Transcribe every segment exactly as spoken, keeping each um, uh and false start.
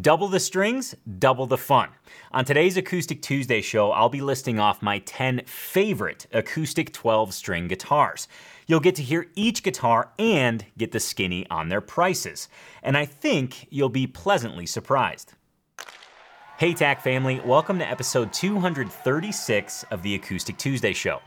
Double the strings, double the fun. On today's Acoustic Tuesday show, I'll be listing off my ten favorite acoustic twelve string guitars. You'll get to hear each guitar and get the skinny on their prices. And I think you'll be pleasantly surprised. Hey T A C family, welcome to episode two hundred thirty-six of the Acoustic Tuesday show.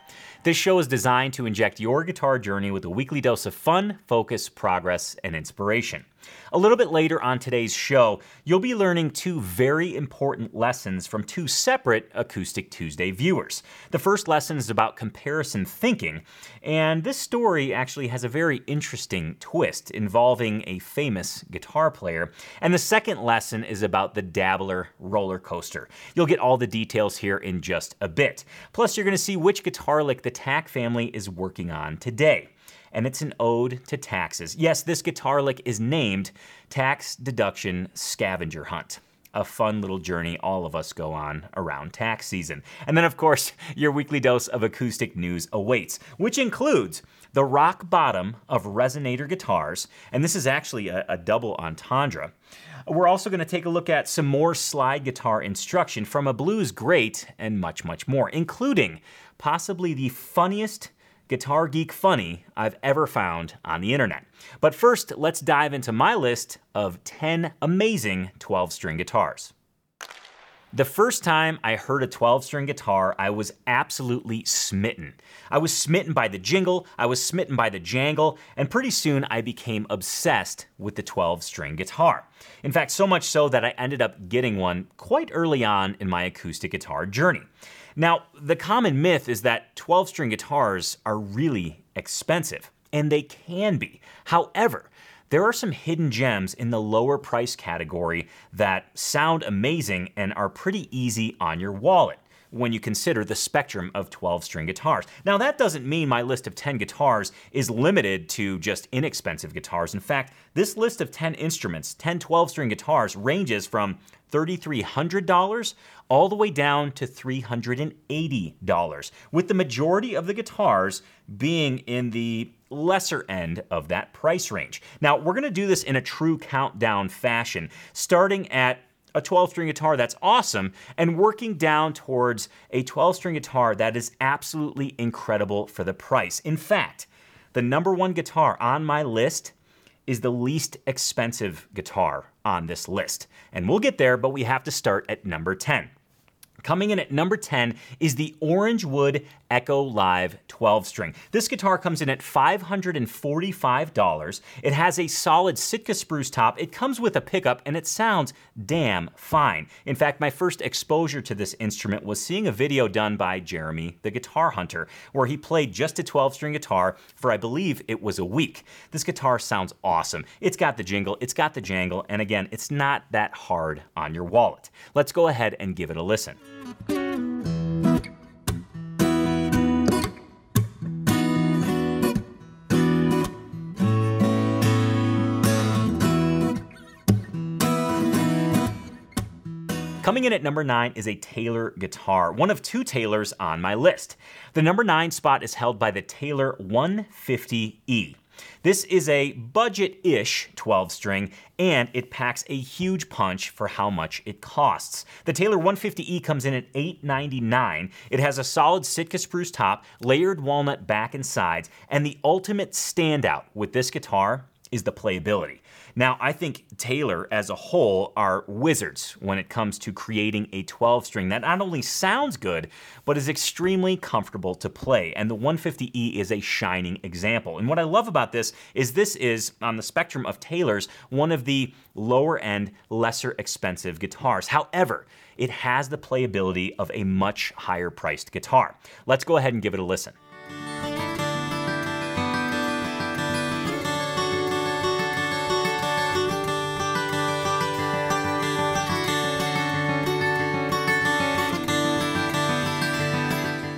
This show is designed to inject your guitar journey with a weekly dose of fun, focus, progress, and inspiration. A little bit later on today's show, you'll be learning two very important lessons from two separate Acoustic Tuesday viewers. The first lesson is about comparison thinking, and this story actually has a very interesting twist involving a famous guitar player. And the second lesson is about the Dabbler roller coaster. You'll get all the details here in just a bit. Plus, you're going to see which guitar lick the T A C family is working on today. And it's an ode to taxes. Yes, this guitar lick is named Tax Deduction Scavenger Hunt. A fun little journey all of us go on around tax season. And then, of course, your weekly dose of acoustic news awaits, which includes the rock bottom of resonator guitars, and this is actually a, a double entendre. We're also going to take a look at some more slide guitar instruction from a blues great and much, much more, including possibly the funniest Guitar Geek Funny I've ever found on the internet. But first, let's dive into my list of ten amazing twelve string guitars. The first time I heard a twelve string guitar, I was absolutely smitten. I was smitten by the jingle, I was smitten by the jangle, and pretty soon I became obsessed with the twelve string guitar. In fact, so much so that I ended up getting one quite early on in my acoustic guitar journey. Now, the common myth is that twelve string guitars are really expensive, and they can be. However, there are some hidden gems in the lower price category that sound amazing and are pretty easy on your wallet when you consider the spectrum of twelve string guitars. Now, that doesn't mean my list of ten guitars is limited to just inexpensive guitars. In fact, this list of ten instruments, ten twelve string guitars, ranges from three thousand three hundred dollars all the way down to three hundred eighty dollars, with the majority of the guitars being in the lesser end of that price range. Now, we're gonna do this in a true countdown fashion, starting at a twelve string guitar that's awesome, and working down towards a twelve string guitar that is absolutely incredible for the price. In fact, the number one guitar on my list is the least expensive guitar on this list. And we'll get there, but we have to start at number ten. Coming in at number ten is the Orangewood Echo Live twelve string. This guitar comes in at five hundred forty-five dollars. It has a solid Sitka spruce top. It comes with a pickup and it sounds damn fine. In fact, my first exposure to this instrument was seeing a video done by Jeremy the Guitar Hunter, where he played just a twelve string guitar for, I believe it was a week. This guitar sounds awesome. It's got the jingle, it's got the jangle, and again, it's not that hard on your wallet. Let's go ahead and give it a listen. Coming in at number nine is a Taylor guitar, one of two Taylors on my list. The number nine spot is held by the Taylor one fifty E. This is a budget-ish twelve string, and it packs a huge punch for how much it costs. The Taylor one fifty E comes in at eight hundred ninety-nine dollars. It has a solid Sitka spruce top, layered walnut back and sides, and the ultimate standout with this guitar is the playability. Now, I think Taylor as a whole are wizards when it comes to creating a twelve string that not only sounds good, but is extremely comfortable to play. And the one fifty E is a shining example. And what I love about this is this is, on the spectrum of Taylor's, one of the lower end, lesser expensive guitars. However, it has the playability of a much higher priced guitar. Let's go ahead and give it a listen.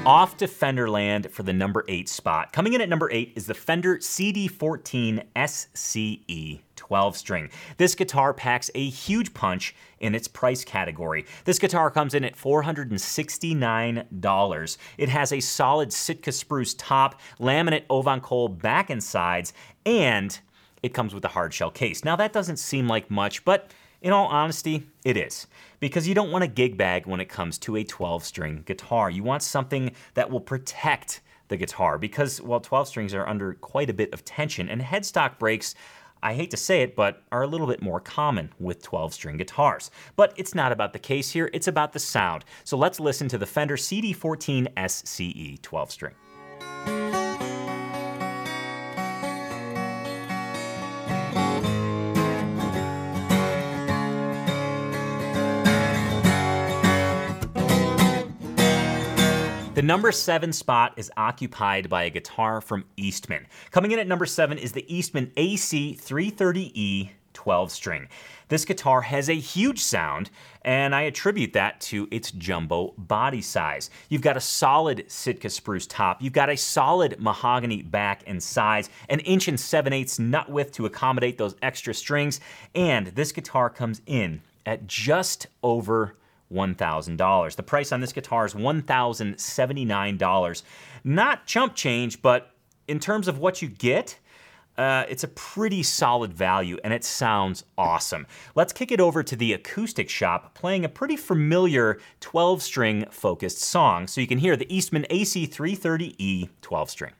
Off to Fender land for the number eight spot. Coming in at number eight is the Fender C D fourteen S C E twelve string. This guitar packs a huge punch in its price category. This guitar comes in at four hundred sixty-nine dollars. It has a solid Sitka spruce top, laminate Ovancol back and sides, and it comes with a hard shell case. Now that doesn't seem like much, but In all honesty, it is, because you don't want a gig bag when it comes to a twelve string guitar. You want something that will protect the guitar, because, well, twelve strings are under quite a bit of tension, and headstock breaks, I hate to say it, but are a little bit more common with twelve string guitars. But it's not about the case here, it's about the sound. So let's listen to the Fender C D fourteen S C E twelve string. The number seven spot is occupied by a guitar from Eastman. Coming in at number seven is the Eastman A C three thirty E twelve string. This guitar has a huge sound, and I attribute that to its jumbo body size. You've got a solid Sitka spruce top, you've got a solid mahogany back and sides, an inch and seven eighths nut width to accommodate those extra strings, and this guitar comes in at just over one thousand dollars. The price on this guitar is one thousand seventy-nine dollars. Not chump change, but in terms of what you get, uh, it's a pretty solid value, and it sounds awesome. Let's kick it over to the acoustic shop, playing a pretty familiar twelve string focused song, so you can hear the Eastman A C three thirty E twelve string.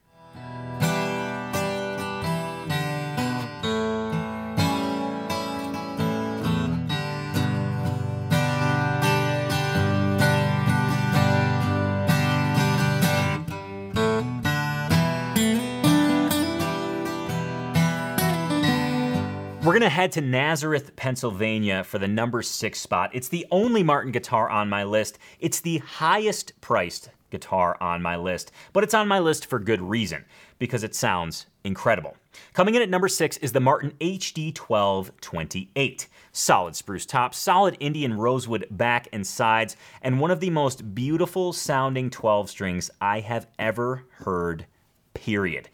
We're gonna head to Nazareth, Pennsylvania for the number six spot. It's the only Martin guitar on my list. It's the highest priced guitar on my list, but it's on my list for good reason, because it sounds incredible. Coming in at number six is the Martin H D twelve twenty-eight. Solid spruce top, solid Indian rosewood back and sides, and one of the most beautiful sounding twelve strings I have ever heard, period.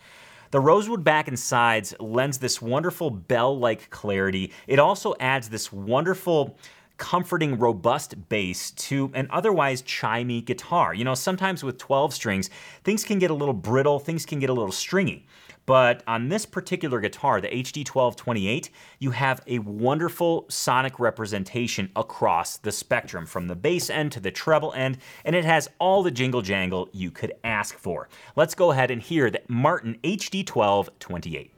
The rosewood back and sides lends this wonderful bell-like clarity. It also adds this wonderful, comforting, robust bass to an otherwise chimey guitar. You know, sometimes with twelve strings, things can get a little brittle, things can get a little stringy. But on this particular guitar, the H D twelve twenty-eight, you have a wonderful sonic representation across the spectrum, from the bass end to the treble end, and it has all the jingle jangle you could ask for. Let's go ahead and hear the Martin H D twelve twenty-eight.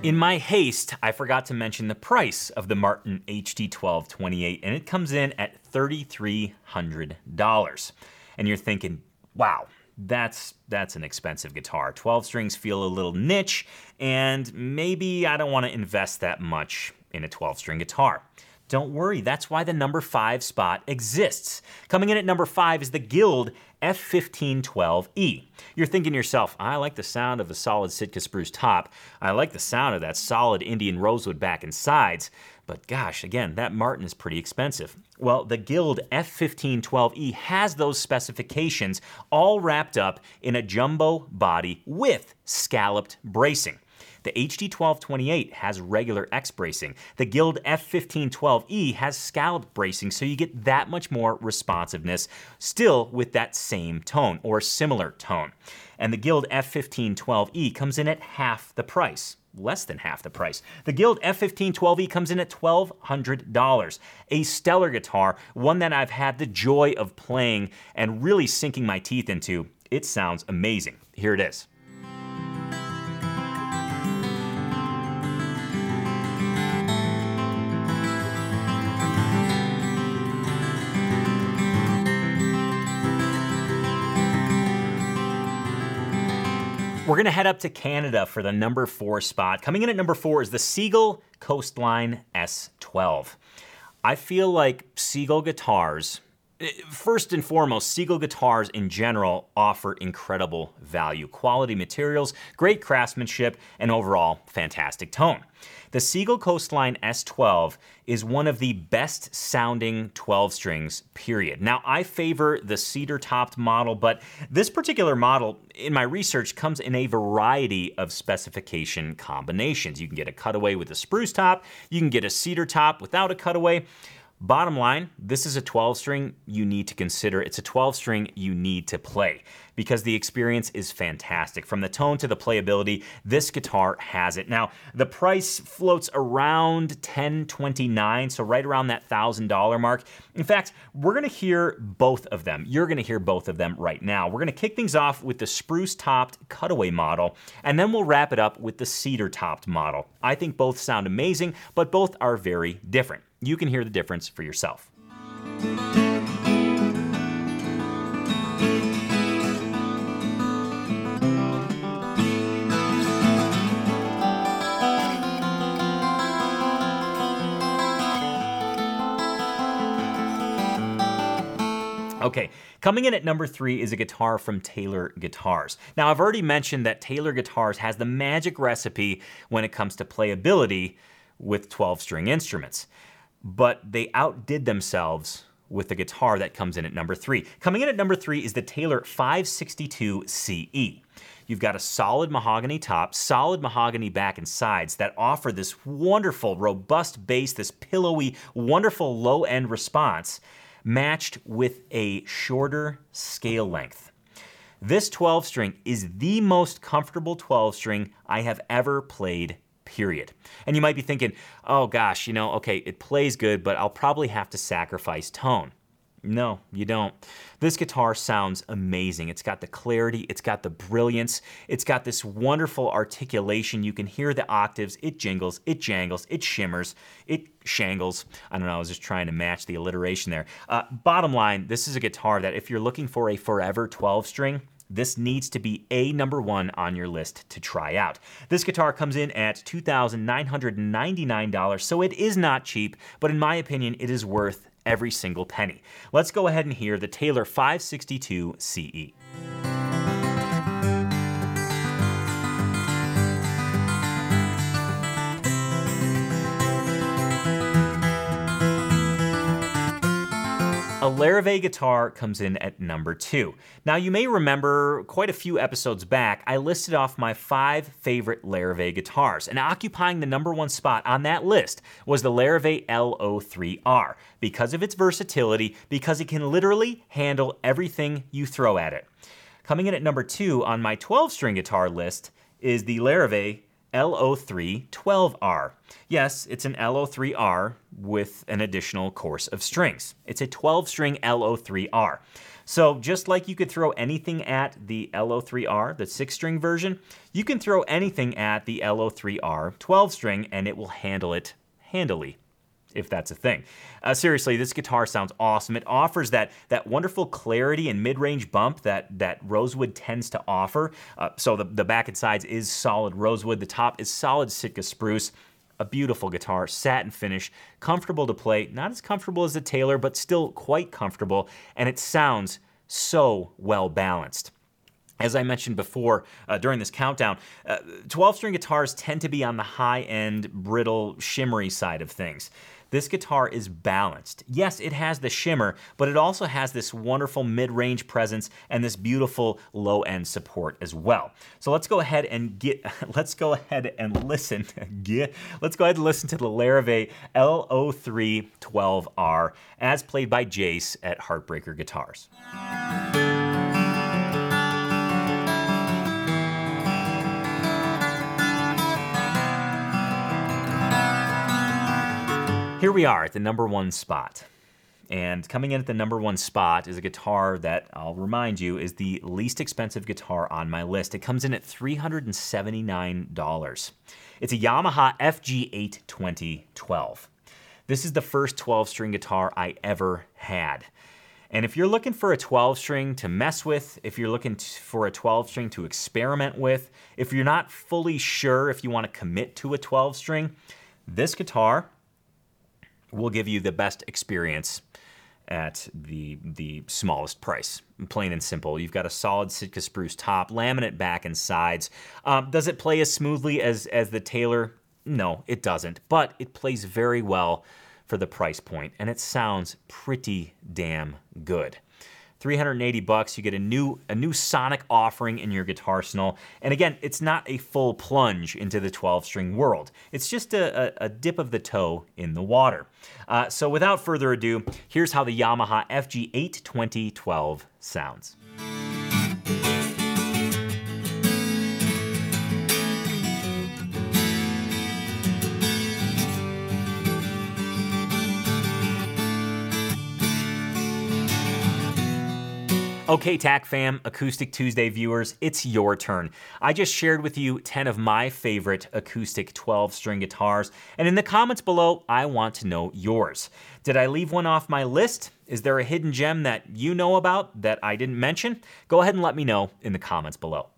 In my haste, I forgot to mention the price of the Martin H D twelve twenty-eight, and it comes in at three thousand three hundred dollars. And you're thinking, wow, that's that's an expensive guitar. twelve strings feel a little niche, and maybe I don't want to invest that much in a twelve string guitar. Don't worry, that's why the number five spot exists. Coming in at number five is the Guild F fifteen twelve E. You're thinking to yourself, I like the sound of a solid Sitka spruce top, I like the sound of that solid Indian rosewood back and sides, but gosh, again, that Martin is pretty expensive. Well, the Guild F fifteen twelve E has those specifications all wrapped up in a jumbo body with scalloped bracing. The H D twelve twenty-eight has regular X bracing. The Guild F fifteen twelve E has scalloped bracing, so you get that much more responsiveness, still with that same tone or similar tone. And the Guild F fifteen twelve E comes in at half the price, less than half the price. The Guild F fifteen twelve E comes in at twelve hundred dollars. A stellar guitar, one that I've had the joy of playing and really sinking my teeth into. It sounds amazing. Here it is. We're gonna head up to Canada for the number four spot. Coming in at number four is the Seagull Coastline S twelve. I feel like Seagull guitars, first and foremost, Seagull guitars in general offer incredible value, quality materials, great craftsmanship, and overall fantastic tone. The Seagull Coastline S twelve is one of the best sounding twelve strings, period. Now, I favor the cedar-topped model, but this particular model, in my research, comes in a variety of specification combinations. You can get a cutaway with a spruce top, you can get a cedar top without a cutaway. Bottom line, this is a twelve string you need to consider. It's a twelve string you need to play because the experience is fantastic. From the tone to the playability, this guitar has it. Now, the price floats around ten twenty-nine, so right around that one thousand dollar mark. In fact, we're gonna hear both of them. You're gonna hear both of them right now. We're gonna kick things off with the spruce-topped cutaway model, and then we'll wrap it up with the cedar-topped model. I think both sound amazing, but both are very different. You can hear the difference for yourself. Okay, coming in at number three is a guitar from Taylor Guitars. Now, I've already mentioned that Taylor Guitars has the magic recipe when it comes to playability with twelve string instruments, but they outdid themselves with the guitar that comes in at number three. Coming in at number three is the Taylor five sixty-two C E. You've got a solid mahogany top, solid mahogany back and sides that offer this wonderful, robust bass, this pillowy, wonderful low-end response, matched with a shorter scale length. This twelve string is the most comfortable twelve string I have ever played, period. And you might be thinking, oh gosh, you know, okay, it plays good, but I'll probably have to sacrifice tone. No, you don't. This guitar sounds amazing. It's got the clarity, it's got the brilliance, it's got this wonderful articulation. You can hear the octaves, it jingles, it jangles, it shimmers, it shangles. I don't know, I was just trying to match the alliteration there. Uh, bottom line, this is a guitar that if you're looking for a forever twelve string, this needs to be a number one on your list to try out. This guitar comes in at two thousand nine hundred ninety-nine dollars, so it is not cheap, but in my opinion, it is worth every single penny. Let's go ahead and hear the Taylor five sixty-two C E. A Larive guitar comes in at number two. Now, you may remember quite a few episodes back, I listed off my five favorite Larive guitars, and occupying the number one spot on that list was the Larive L O three R, because of its versatility, because it can literally handle everything you throw at it. Coming in at number two on my twelve string guitar list is the Larive L O three twelve R. Yes, it's an L O three R with an additional course of strings. It's a twelve string L O three R. So just like you could throw anything at the L O three R, the six string version, you can throw anything at the L O three R twelve string and it will handle it handily, if that's a thing. Uh, seriously, this guitar sounds awesome. It offers that that wonderful clarity and mid-range bump that, that rosewood tends to offer. Uh, so the, the back and sides is solid rosewood. The top is solid Sitka spruce. A beautiful guitar, satin finish, comfortable to play. Not as comfortable as the Taylor, but still quite comfortable. And it sounds so well balanced. As I mentioned before uh, during this countdown, uh, twelve string guitars tend to be on the high-end, brittle, shimmery side of things. This guitar is balanced. Yes, it has the shimmer, but it also has this wonderful mid-range presence and this beautiful low-end support as well. So let's go ahead and get, let's go ahead and listen, get, let's go ahead and listen to the Larive L O three twelve R as played by Jace at Heartbreaker Guitars. Here we are at the number one spot. And coming in at the number one spot is a guitar that, I'll remind you, is the least expensive guitar on my list. It comes in at three hundred seventy-nine dollars. It's a Yamaha F G eight twenty twelve. This is the first twelve string guitar I ever had. And if you're looking for a twelve string to mess with, if you're looking for a twelve string to experiment with, if you're not fully sure if you want to commit to a twelve string, this guitar will give you the best experience at the, the smallest price, plain and simple. You've got a solid Sitka spruce top, laminate back and sides. Um, does it play as smoothly as, as the Taylor? No, it doesn't, but it plays very well for the price point, and it sounds pretty damn good. three hundred eighty bucks. You get a new a new sonic offering in your guitar snell. And again, it's not a full plunge into the twelve string world. It's just a, a, a dip of the toe in the water. Uh, so without further ado, here's how the Yamaha F G eight twenty twelve sounds. Okay, Tack Fam, Acoustic Tuesday viewers, it's your turn. I just shared with you ten of my favorite acoustic twelve string guitars, and in the comments below, I want to know yours. Did I leave one off my list? Is there a hidden gem that you know about that I didn't mention? Go ahead and let me know in the comments below.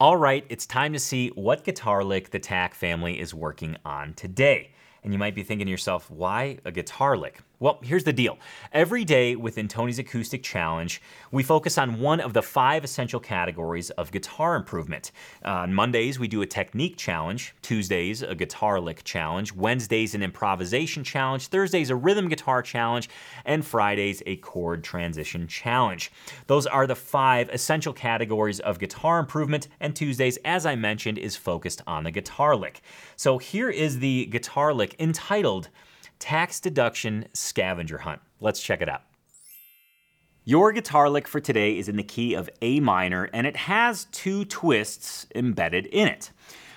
All right, it's time to see what guitar lick the Tack family is working on today. And you might be thinking to yourself, why a guitar lick? Well, here's the deal. Every day within Tony's Acoustic Challenge, we focus on one of the five essential categories of guitar improvement. Uh, on Mondays, we do a technique challenge. Tuesdays, a guitar lick challenge. Wednesdays, an improvisation challenge. Thursdays, a rhythm guitar challenge. And Fridays, a chord transition challenge. Those are the five essential categories of guitar improvement. And Tuesdays, as I mentioned, is focused on the guitar lick. So here is the guitar lick entitled Tax Deduction Scavenger Hunt. Let's check it out. Your guitar lick for today is in the key of A minor, and it has two twists embedded in it.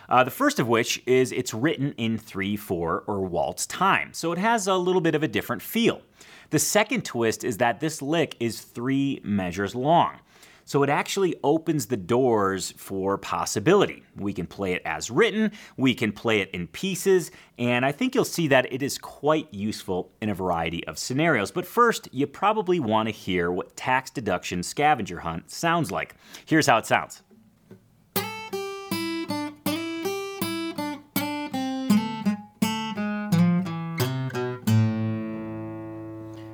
Uh, the first of which is it's written in three four or waltz time, so it has a little bit of a different feel. The second twist is that this lick is three measures long. So it actually opens the doors for possibility. We can play it as written, we can play it in pieces, and I think you'll see that it is quite useful in a variety of scenarios. But first, you probably want to hear what Tax Deduction Scavenger Hunt sounds like. Here's how it sounds.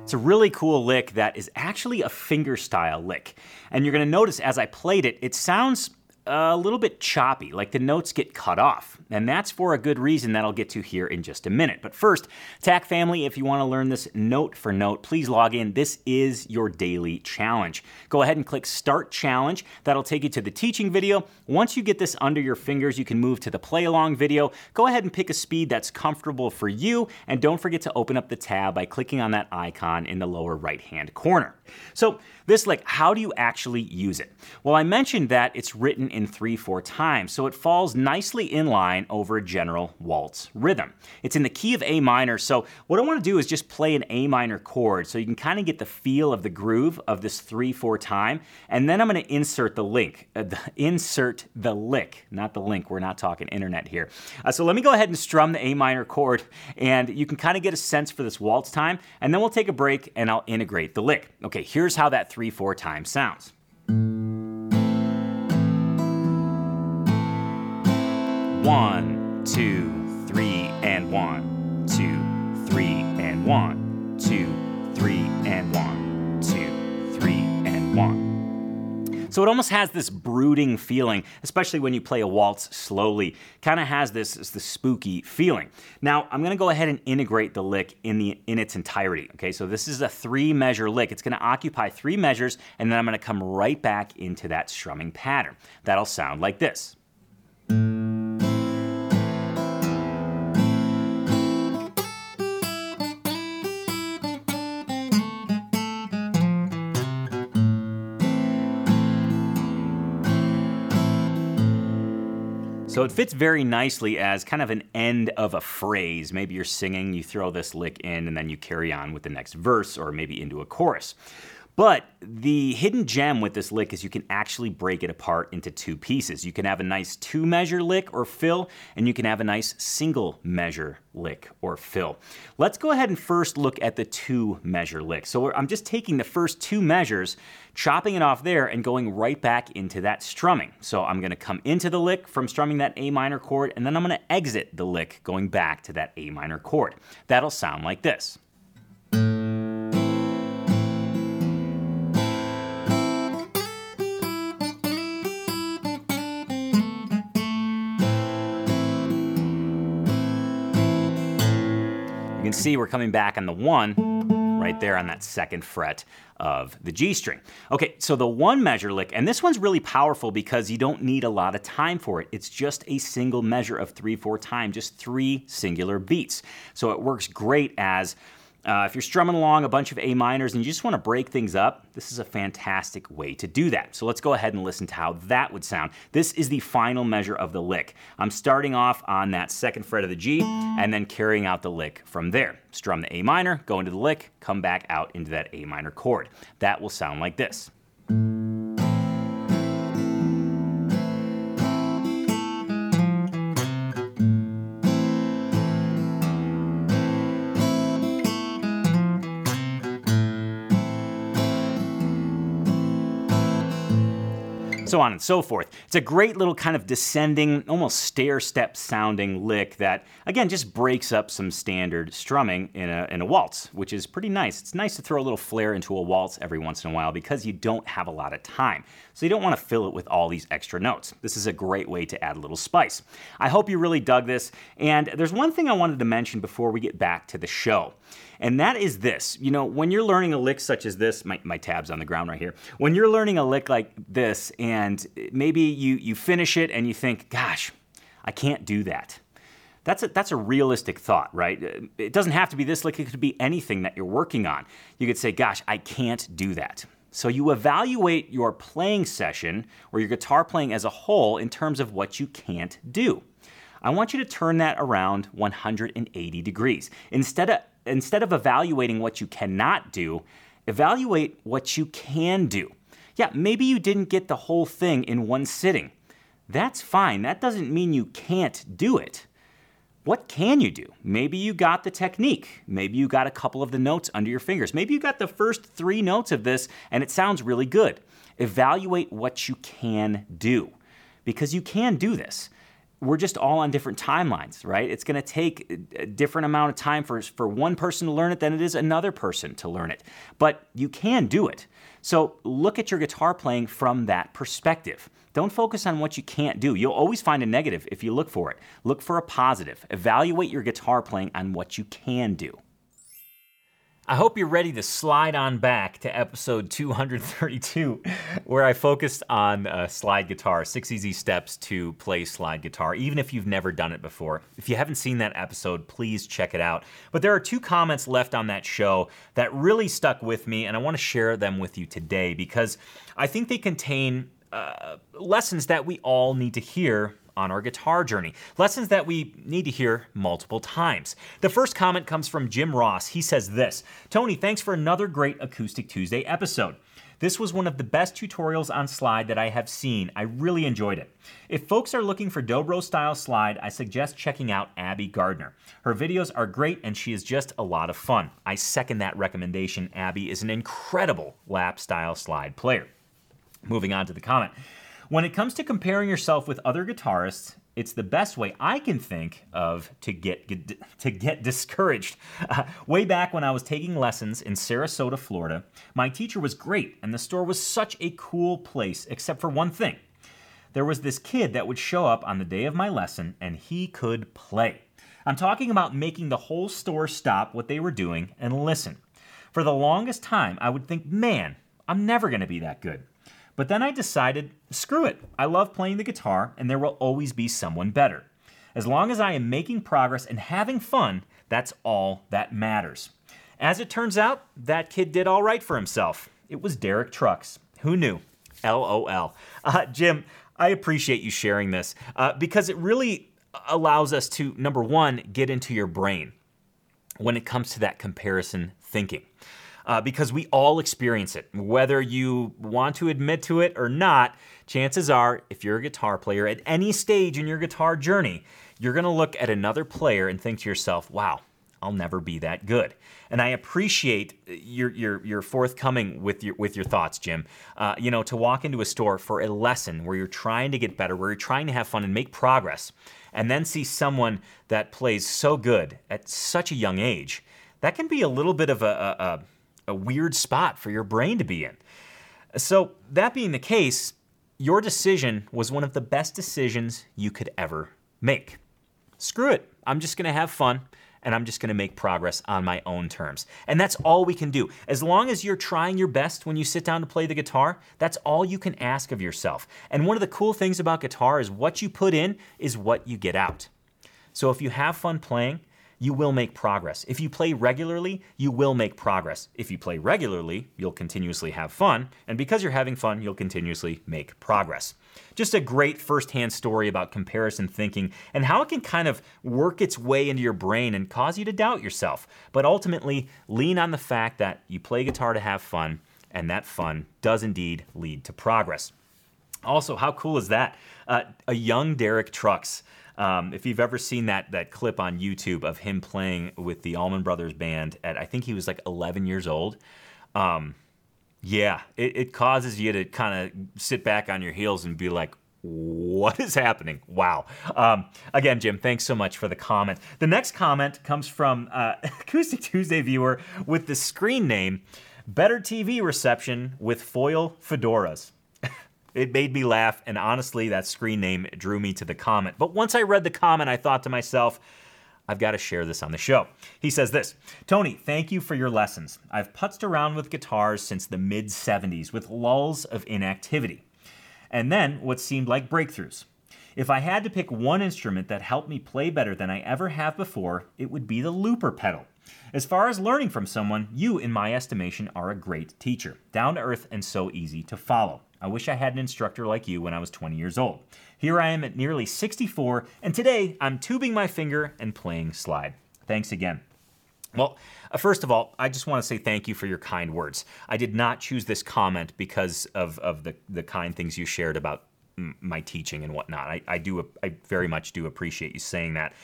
It's a really cool lick that is actually a finger style lick. And you're gonna notice as I played it, it sounds a little bit choppy, like the notes get cut off. And that's for a good reason that I'll get to here in just a minute. But first, Tack family, if you wanna learn this note for note, please log in. This is your daily challenge. Go ahead and click Start Challenge. That'll take you to the teaching video. Once you get this under your fingers, you can move to the play along video. Go ahead and pick a speed that's comfortable for you. And don't forget to open up the tab by clicking on that icon in the lower right hand corner. So this lick, how do you actually use it? Well, I mentioned that it's written in three four time, so it falls nicely in line over a general waltz rhythm. It's in the key of A minor, so what I want to do is just play an A minor chord so you can kind of get the feel of the groove of this three four time, and then I'm going to insert the link, uh, the, insert the lick, not the link, we're not talking internet here. Uh, so let me go ahead and strum the A minor chord, and you can kind of get a sense for this waltz time, and then we'll take a break and I'll integrate the lick. Okay, here's how that three four time sounds. One, two, three, and one, two, three, and one, two, three, and one, two, three, and one. So it almost has this brooding feeling, especially when you play a waltz slowly. Kind of has this, this spooky feeling. Now, I'm gonna go ahead and integrate the lick in, the, in its entirety, okay? So this is a three measure lick. It's gonna occupy three measures, and then I'm gonna come right back into that strumming pattern. That'll sound like this. So it fits very nicely as kind of an end of a phrase. Maybe you're singing, you throw this lick in, and then you carry on with the next verse or maybe into a chorus. But the hidden gem with this lick is you can actually break it apart into two pieces. You can have a nice two measure lick or fill, and you can have a nice single measure lick or fill. Let's go ahead and first look at the two measure lick. So I'm just taking the first two measures, chopping it off there and going right back into that strumming. So I'm gonna come into the lick from strumming that A minor chord, and then I'm gonna exit the lick going back to that A minor chord. That'll sound like this. See, we're coming back on the one, right there on that second fret of the G string. Okay, so the one measure lick, and this one's really powerful because you don't need a lot of time for it. It's just a single measure of three, four time, just three singular beats. So it works great as Uh, if you're strumming along a bunch of A minors and you just want to break things up, this is a fantastic way to do that. So let's go ahead and listen to how that would sound. This is the final measure of the lick. I'm starting off on that second fret of the G and then carrying out the lick from there. Strum the A minor, go into the lick, come back out into that A minor chord. That will sound like this. So on and so forth. It's a great little kind of descending, almost stair-step sounding lick that, again, just breaks up some standard strumming in a, in a waltz, which is pretty nice. It's nice to throw a little flair into a waltz every once in a while because you don't have a lot of time. So you don't want to fill it with all these extra notes. This is a great way to add a little spice. I hope you really dug this. And there's one thing I wanted to mention before we get back to the show. And that is this. You know, when you're learning a lick such as this, my, my tab's on the ground right here. When you're learning a lick like this, and maybe you, you finish it and you think, gosh, I can't do that. That's a, that's a realistic thought, right? It doesn't have to be this lick. It could be anything that you're working on. You could say, gosh, I can't do that. So you evaluate your playing session or your guitar playing as a whole in terms of what you can't do. I want you to turn that around one hundred eighty degrees. Instead of Instead of evaluating what you cannot do, evaluate what you can do. Yeah, maybe you didn't get the whole thing in one sitting. That's fine. That doesn't mean you can't do it. What can you do? Maybe you got the technique. Maybe you got a couple of the notes under your fingers. Maybe you got the first three notes of this and it sounds really good. Evaluate what you can do, because you can do this. We're just all on different timelines, right? It's going to take a different amount of time for, for one person to learn it than it is another person to learn it. But you can do it. So look at your guitar playing from that perspective. Don't focus on what you can't do. You'll always find a negative if you look for it. Look for a positive. Evaluate your guitar playing on what you can do. I hope you're ready to slide on back to episode two hundred thirty-two, where I focused on uh, slide guitar, six easy steps to play slide guitar, even if you've never done it before. If you haven't seen that episode, please check it out. But there are two comments left on that show that really stuck with me, and I want to share them with you today because I think they contain uh, lessons that we all need to hear on our guitar journey. Lessons that we need to hear multiple times. The first comment comes from Jim Ross. He says this, "Tony, thanks for another great Acoustic Tuesday episode. This was one of the best tutorials on slide that I have seen. I really enjoyed it. If folks are looking for dobro style slide, I suggest checking out Abby Gardner. Her videos are great and she is just a lot of fun." I second that recommendation. Abby is an incredible lap style slide player. Moving on to the comment. "When it comes to comparing yourself with other guitarists, it's the best way I can think of to get, get to get discouraged. Uh, way back when I was taking lessons in Sarasota, Florida, my teacher was great and the store was such a cool place, except for one thing. There was this kid that would show up on the day of my lesson and he could play. I'm talking about making the whole store stop what they were doing and listen. For the longest time, I would think, man, I'm never gonna be that good. But then I decided, screw it. I love playing the guitar and there will always be someone better. As long as I am making progress and having fun, that's all that matters. As it turns out, that kid did all right for himself. It was Derek Trucks. Who knew? LOL." Uh, Jim, I appreciate you sharing this uh, because it really allows us to, number one, get into your brain when it comes to that comparison thinking. Uh, because we all experience it. Whether you want to admit to it or not, chances are, if you're a guitar player at any stage in your guitar journey, you're gonna look at another player and think to yourself, wow, I'll never be that good. And I appreciate your your, your forthcoming with your, with your thoughts, Jim. Uh, you know, to walk into a store for a lesson where you're trying to get better, where you're trying to have fun and make progress, and then see someone that plays so good at such a young age, that can be a little bit of a, a, a a weird spot for your brain to be in. So that being the case, your decision was one of the best decisions you could ever make. Screw it, I'm just gonna have fun and I'm just gonna make progress on my own terms. And that's all we can do. As long as you're trying your best when you sit down to play the guitar, that's all you can ask of yourself. And one of the cool things about guitar is what you put in is what you get out. So if you have fun playing, you will make progress. If you play regularly, you will make progress. If you play regularly, you'll continuously have fun. And because you're having fun, you'll continuously make progress. Just a great firsthand story about comparison thinking and how it can kind of work its way into your brain and cause you to doubt yourself. But ultimately, lean on the fact that you play guitar to have fun, and that fun does indeed lead to progress. Also, how cool is that? Uh, a young Derek Trucks. Um, if you've ever seen that that clip on YouTube of him playing with the Allman Brothers Band at, I think he was like eleven years old, um, yeah, it, it causes you to kind of sit back on your heels and be like, what is happening? Wow. Um, again, Jim, thanks so much for the comment. The next comment comes from uh, Acoustic Tuesday viewer with the screen name, Better T V Reception with Foil Fedoras. It made me laugh, and honestly, that screen name drew me to the comment. But once I read the comment, I thought to myself, I've got to share this on the show. He says this, Tony, thank you for your lessons. I've putzed around with guitars since the mid seventies with lulls of inactivity, and then what seemed like breakthroughs. If I had to pick one instrument that helped me play better than I ever have before, it would be the looper pedal. As far as learning from someone, you, in my estimation, are a great teacher, down to earth and so easy to follow. I wish I had an instructor like you when I was twenty years old. Here I am at nearly sixty-four, and today I'm tubing my finger and playing slide. Thanks again. Well, first of all, I just want to say thank you for your kind words. I did not choose this comment because of, of the, the kind things you shared about my teaching and whatnot. I, I, do, I very much do appreciate you saying that.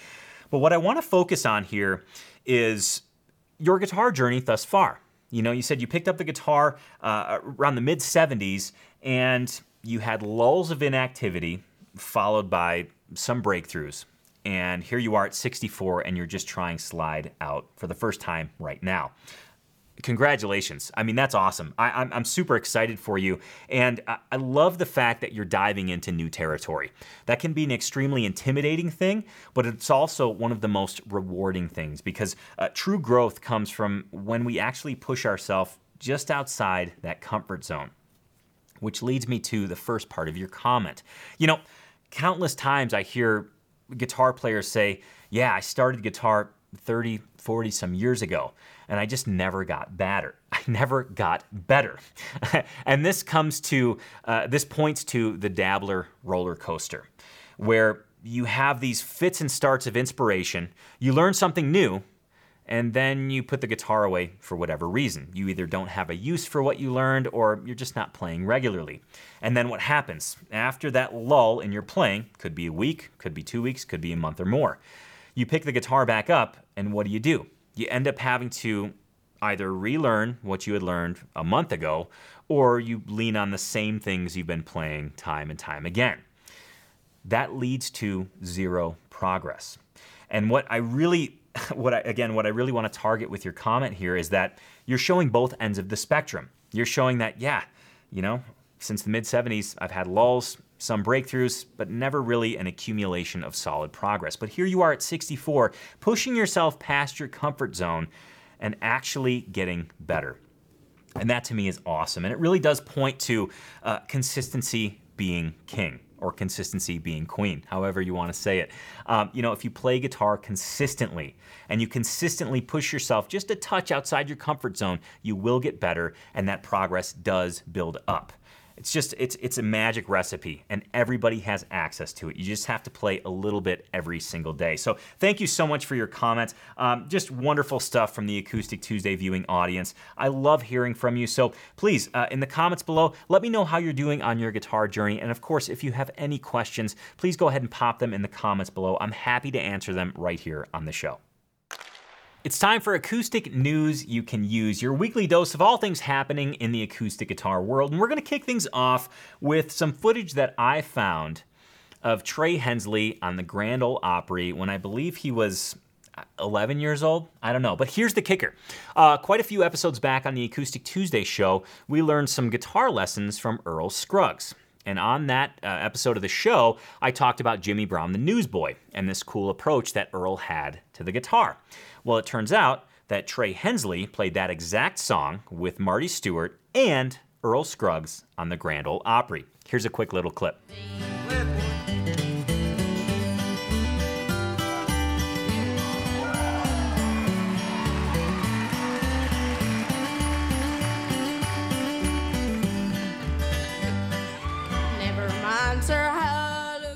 But what I want to focus on here is your guitar journey thus far. You know, you said you picked up the guitar uh, around the mid seventies, and you had lulls of inactivity followed by some breakthroughs. And here you are at sixty-four, and you're just trying slide out for the first time right now. Congratulations. I mean, that's awesome. I, I'm, I'm super excited for you. And I, I love the fact that you're diving into new territory. That can be an extremely intimidating thing, but it's also one of the most rewarding things because uh, true growth comes from when we actually push ourselves just outside that comfort zone. Which leads me to the first part of your comment. You know, countless times I hear guitar players say, yeah, I started guitar thirty, forty some years ago, and I just never got better. I never got better. And this comes to, uh, this points to the dabbler roller coaster, where you have these fits and starts of inspiration, you learn something new, and then you put the guitar away for whatever reason. You either don't have a use for what you learned or you're just not playing regularly. And then what happens? After that lull in your playing, could be a week, could be two weeks, could be a month or more. You pick the guitar back up, and what do you do? You end up having to either relearn what you had learned a month ago, or you lean on the same things you've been playing time and time again. That leads to zero progress. And what I really What I, again, what I really want to target with your comment here is that you're showing both ends of the spectrum. You're showing that, yeah, you know, since the mid seventies, I've had lulls, some breakthroughs, but never really an accumulation of solid progress. But here you are at sixty-four, pushing yourself past your comfort zone and actually getting better. And that to me is awesome. And it really does point to uh, consistency being king. Or consistency being queen, however you want to say it. Um, you know, if you play guitar consistently and you consistently push yourself just a touch outside your comfort zone, you will get better, and that progress does build up. It's just, it's, it's a magic recipe, and everybody has access to it. You just have to play a little bit every single day. So thank you so much for your comments. Um, just wonderful stuff from the Acoustic Tuesday viewing audience. I love hearing from you. So please, uh, in the comments below, let me know how you're doing on your guitar journey. And of course, if you have any questions, please go ahead and pop them in the comments below. I'm happy to answer them right here on the show. It's time for acoustic news you can use, your weekly dose of all things happening in the acoustic guitar world. And we're gonna kick things off with some footage that I found of Trey Hensley on the Grand Ole Opry when I believe he was eleven years old, I don't know. But here's the kicker. Uh, quite a few episodes back on the Acoustic Tuesday show, we learned some guitar lessons from Earl Scruggs. And on that uh, episode of the show, I talked about Jimmy Brown, the newsboy, and this cool approach that Earl had to the guitar. Well, it turns out that Trey Hensley played that exact song with Marty Stewart and Earl Scruggs on the Grand Ole Opry. Here's a quick little clip.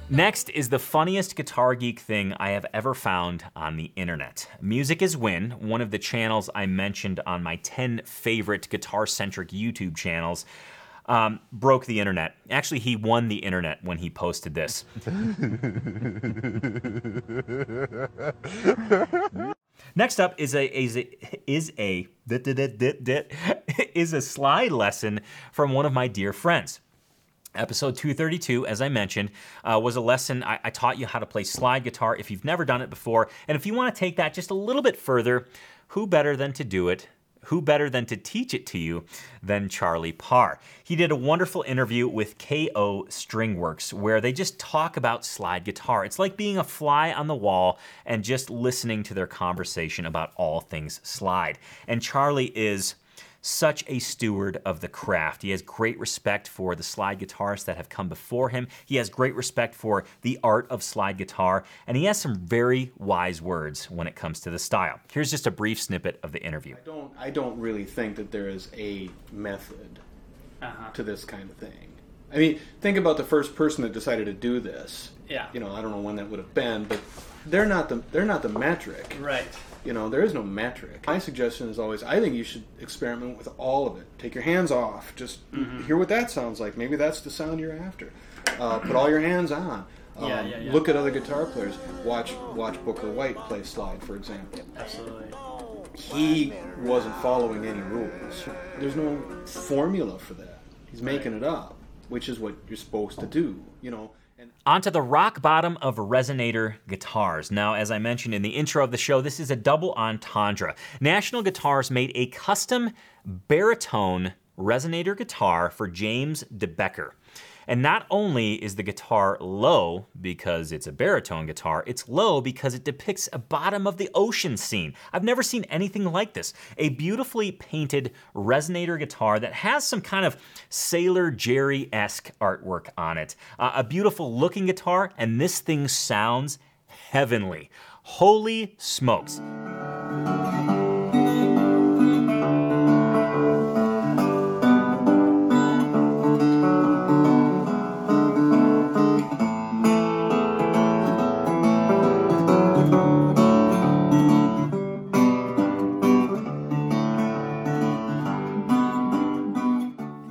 Next is the funniest Guitar Geek thing I have ever found on the internet. Music is Win, one of the channels I mentioned on my ten favorite guitar-centric YouTube channels, um, broke the internet. Actually, he won the internet when he posted this. Next up is a is a is a is a slide lesson from one of my dear friends. Episode two thirty-two, as I mentioned, uh, was a lesson I, I taught you how to play slide guitar if you've never done it before. And if you want to take that just a little bit further, who better than to do it? Who better than to teach it to you than Charlie Parr? He did a wonderful interview with K O Stringworks where they just talk about slide guitar. It's like being a fly on the wall and just listening to their conversation about all things slide. And Charlie is such a steward of the craft. He has great respect for the slide guitarists that have come before him. He has great respect for the art of slide guitar, and he has some very wise words when it comes to the style. Here's just a brief snippet of the interview. I don't, I don't really think that there is a method uh-huh. to this kind of thing. I mean, think about the first person that decided to do this. Yeah. You know, I don't know when that would have been, but they're not the they're not the metric. Right. You know, there is no metric. My suggestion is always, I think you should experiment with all of it. Take your hands off. Just mm-hmm. hear what that sounds like. Maybe that's the sound you're after. Uh, put all your hands on. Um, yeah, yeah, yeah. Look at other guitar players. Watch, watch Booker White play slide, for example. Absolutely. He wasn't following any rules. There's no formula for that. He's making it up, which is what you're supposed to do, you know. Onto the rock bottom of resonator guitars. Now, as I mentioned in the intro of the show, this is a double entendre. National Guitars made a custom baritone resonator guitar for James DeBecker. And not only is the guitar low because it's a baritone guitar, it's low because it depicts a bottom of the ocean scene. I've never seen anything like this. A beautifully painted resonator guitar that has some kind of Sailor Jerry-esque artwork on it. Uh, a beautiful looking guitar, and this thing sounds heavenly. Holy smokes.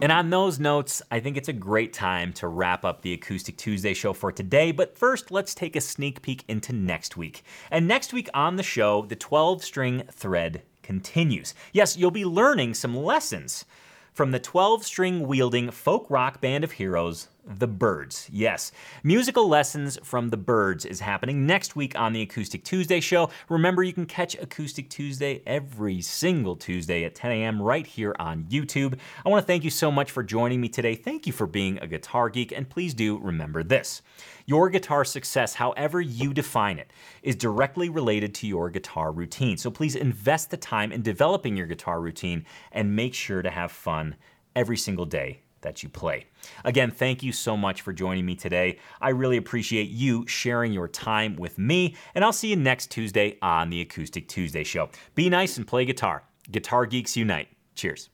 And on those notes, I think it's a great time to wrap up the Acoustic Tuesday show for today. But first, let's take a sneak peek into next week. And next week on the show, the twelve-string thread continues. Yes, you'll be learning some lessons from the twelve-string wielding folk rock band of heroes, The Birds. Yes, musical lessons from The Birds is happening next week on the Acoustic Tuesday show. Remember, you can catch Acoustic Tuesday every single Tuesday at ten a.m. right here on YouTube. I want to thank you so much for joining me today. Thank you for being a guitar geek, and please do remember this. Your guitar success, however you define it, is directly related to your guitar routine. So please invest the time in developing your guitar routine and make sure to have fun every single day that you play. Again, thank you so much for joining me today. I really appreciate you sharing your time with me, and I'll see you next Tuesday on the Acoustic Tuesday show. Be nice and play guitar. Guitar Geeks Unite. Cheers.